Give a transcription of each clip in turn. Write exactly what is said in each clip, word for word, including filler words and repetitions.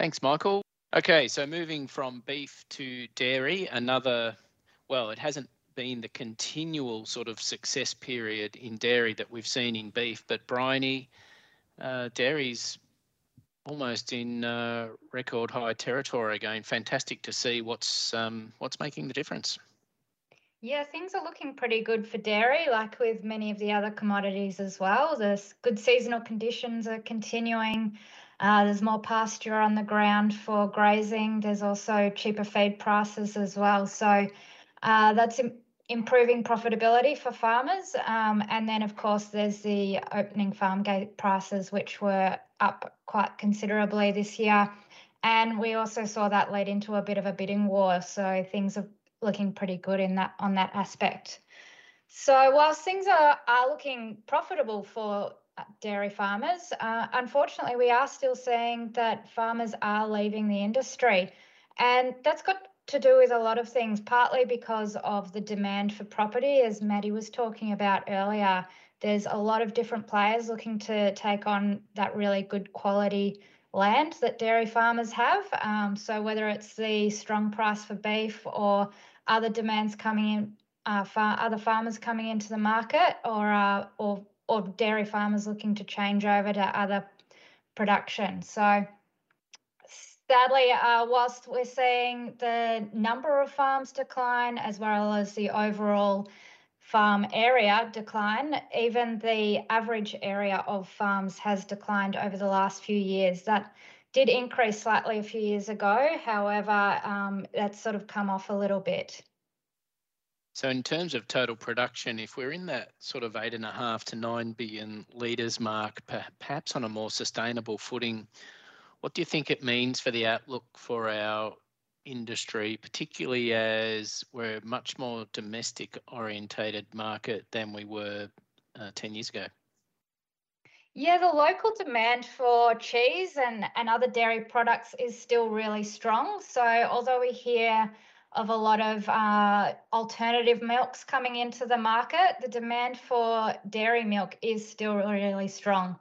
Thanks, Michael. Okay, so moving from beef to dairy, another, well, it hasn't been the continual sort of success period in dairy that we've seen in beef, but Bryony, uh, dairy's almost in uh, record high territory again. Fantastic to see what's um, what's making the difference. Yeah, things are looking pretty good for dairy, like with many of the other commodities as well. The good seasonal conditions are continuing. Uh, there's more pasture on the ground for grazing. There's also cheaper feed prices as well. So uh, that's im- improving profitability for farmers. Um, and then, of course, there's the opening farm gate prices, which were up quite considerably this year. And we also saw that lead into a bit of a bidding war. So things have looking pretty good in that on that aspect. So whilst things are, are looking profitable for dairy farmers, uh, unfortunately we are still seeing that farmers are leaving the industry. And that's got to do with a lot of things, partly because of the demand for property, as Maddie was talking about earlier. There's a lot of different players looking to take on that really good quality land that dairy farmers have. Um, so whether it's the strong price for beef or other demands coming in, uh, far, other farmers coming into the market, or, uh, or or dairy farmers looking to change over to other production. So sadly, uh, whilst we're seeing the number of farms decline as well as the overall farm area decline, even the average area of farms has declined over the last few years. That did increase slightly a few years ago. However, um, that's sort of come off a little bit. So in terms of total production, if we're in that sort of eight and a half to nine billion litres mark, perhaps on a more sustainable footing, what do you think it means for the outlook for our industry, particularly as we're a much more domestic orientated market than we were uh, ten years ago? Yeah, the local demand for cheese and, and other dairy products is still really strong. So although we hear of a lot of uh, alternative milks coming into the market, the demand for dairy milk is still really strong.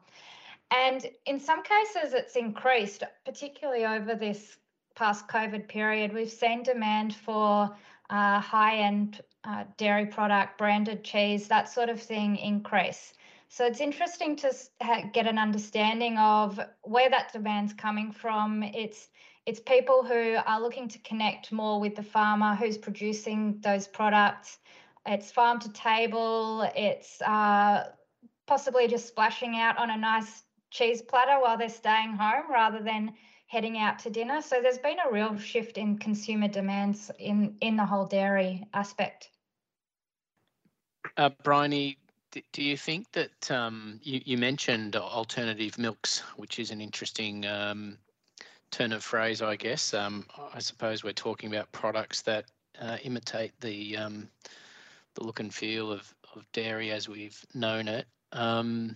And in some cases it's increased, particularly over this past COVID period. We've seen demand for uh, high-end uh, dairy product, branded cheese, that sort of thing increase. So it's interesting to ha- get an understanding of where that demand's coming from. It's it's people who are looking to connect more with the farmer who's producing those products. It's farm to table. It's uh, possibly just splashing out on a nice cheese platter while they're staying home rather than heading out to dinner. So there's been a real shift in consumer demands in, in the whole dairy aspect. Uh, Bryony, do you think that um, you, you mentioned alternative milks, which is an interesting um, turn of phrase, I guess. Um, I suppose we're talking about products that uh, imitate the um, the look and feel of, of dairy as we've known it. Um,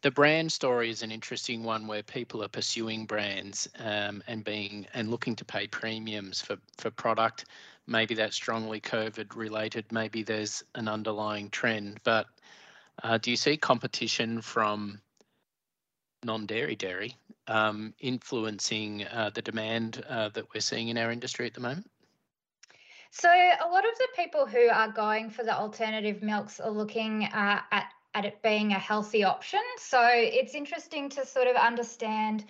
The brand story is an interesting one where people are pursuing brands um, and being and looking to pay premiums for, for product. Maybe that's strongly COVID related. Maybe there's an underlying trend. But uh, do you see competition from non-dairy dairy um, influencing uh, the demand uh, that we're seeing in our industry at the moment? So a lot of the people who are going for the alternative milks are looking uh, at at it being a healthy option. So it's interesting to sort of understand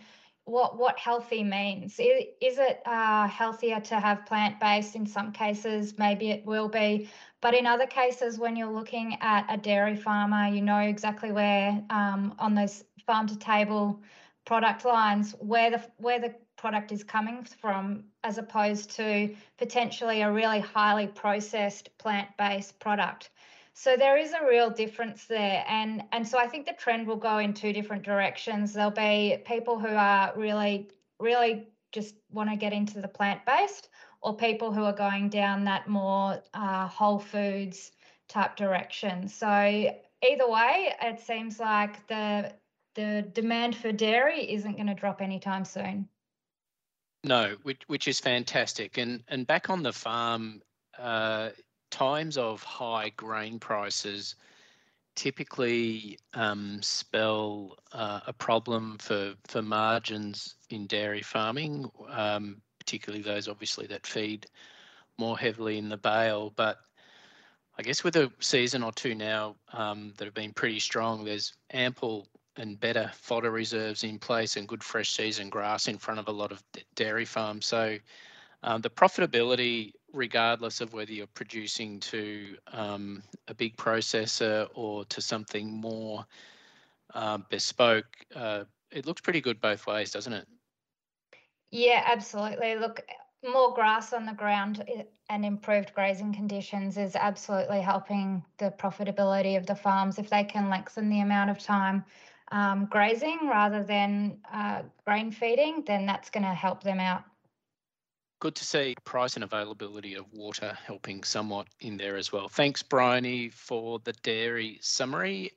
what what healthy means. Is, is it uh, healthier to have plant-based? In some cases, maybe it will be. But in other cases, when you're looking at a dairy farmer, you know exactly where um, on those farm-to-table product lines where the where the product is coming from, as opposed to potentially a really highly processed plant-based product. So there is a real difference there. And, and so I think the trend will go in two different directions. There'll be people who are really, really just want to get into the plant-based, or people who are going down that more uh, whole foods type direction. So either way, it seems like the, the demand for dairy isn't going to drop anytime soon. No, which, which is fantastic. And, and back on the farm, uh, times of high grain prices typically um, spell uh, a problem for, for margins in dairy farming, um, particularly those obviously that feed more heavily in the bale. But I guess with a season or two now um, that have been pretty strong, there's ample and better fodder reserves in place and good fresh season grass in front of a lot of dairy farms. So um, the profitability, regardless of whether you're producing to um, a big processor or to something more uh, bespoke, uh, it looks pretty good both ways, doesn't it? Yeah, absolutely. Look, more grass on the ground and improved grazing conditions is absolutely helping the profitability of the farms if they can lengthen the amount of time um, grazing rather than uh, grain feeding, then that's going to help them out. Good to see price and availability of water helping somewhat in there as well. Thanks, Bryony, for the dairy summary.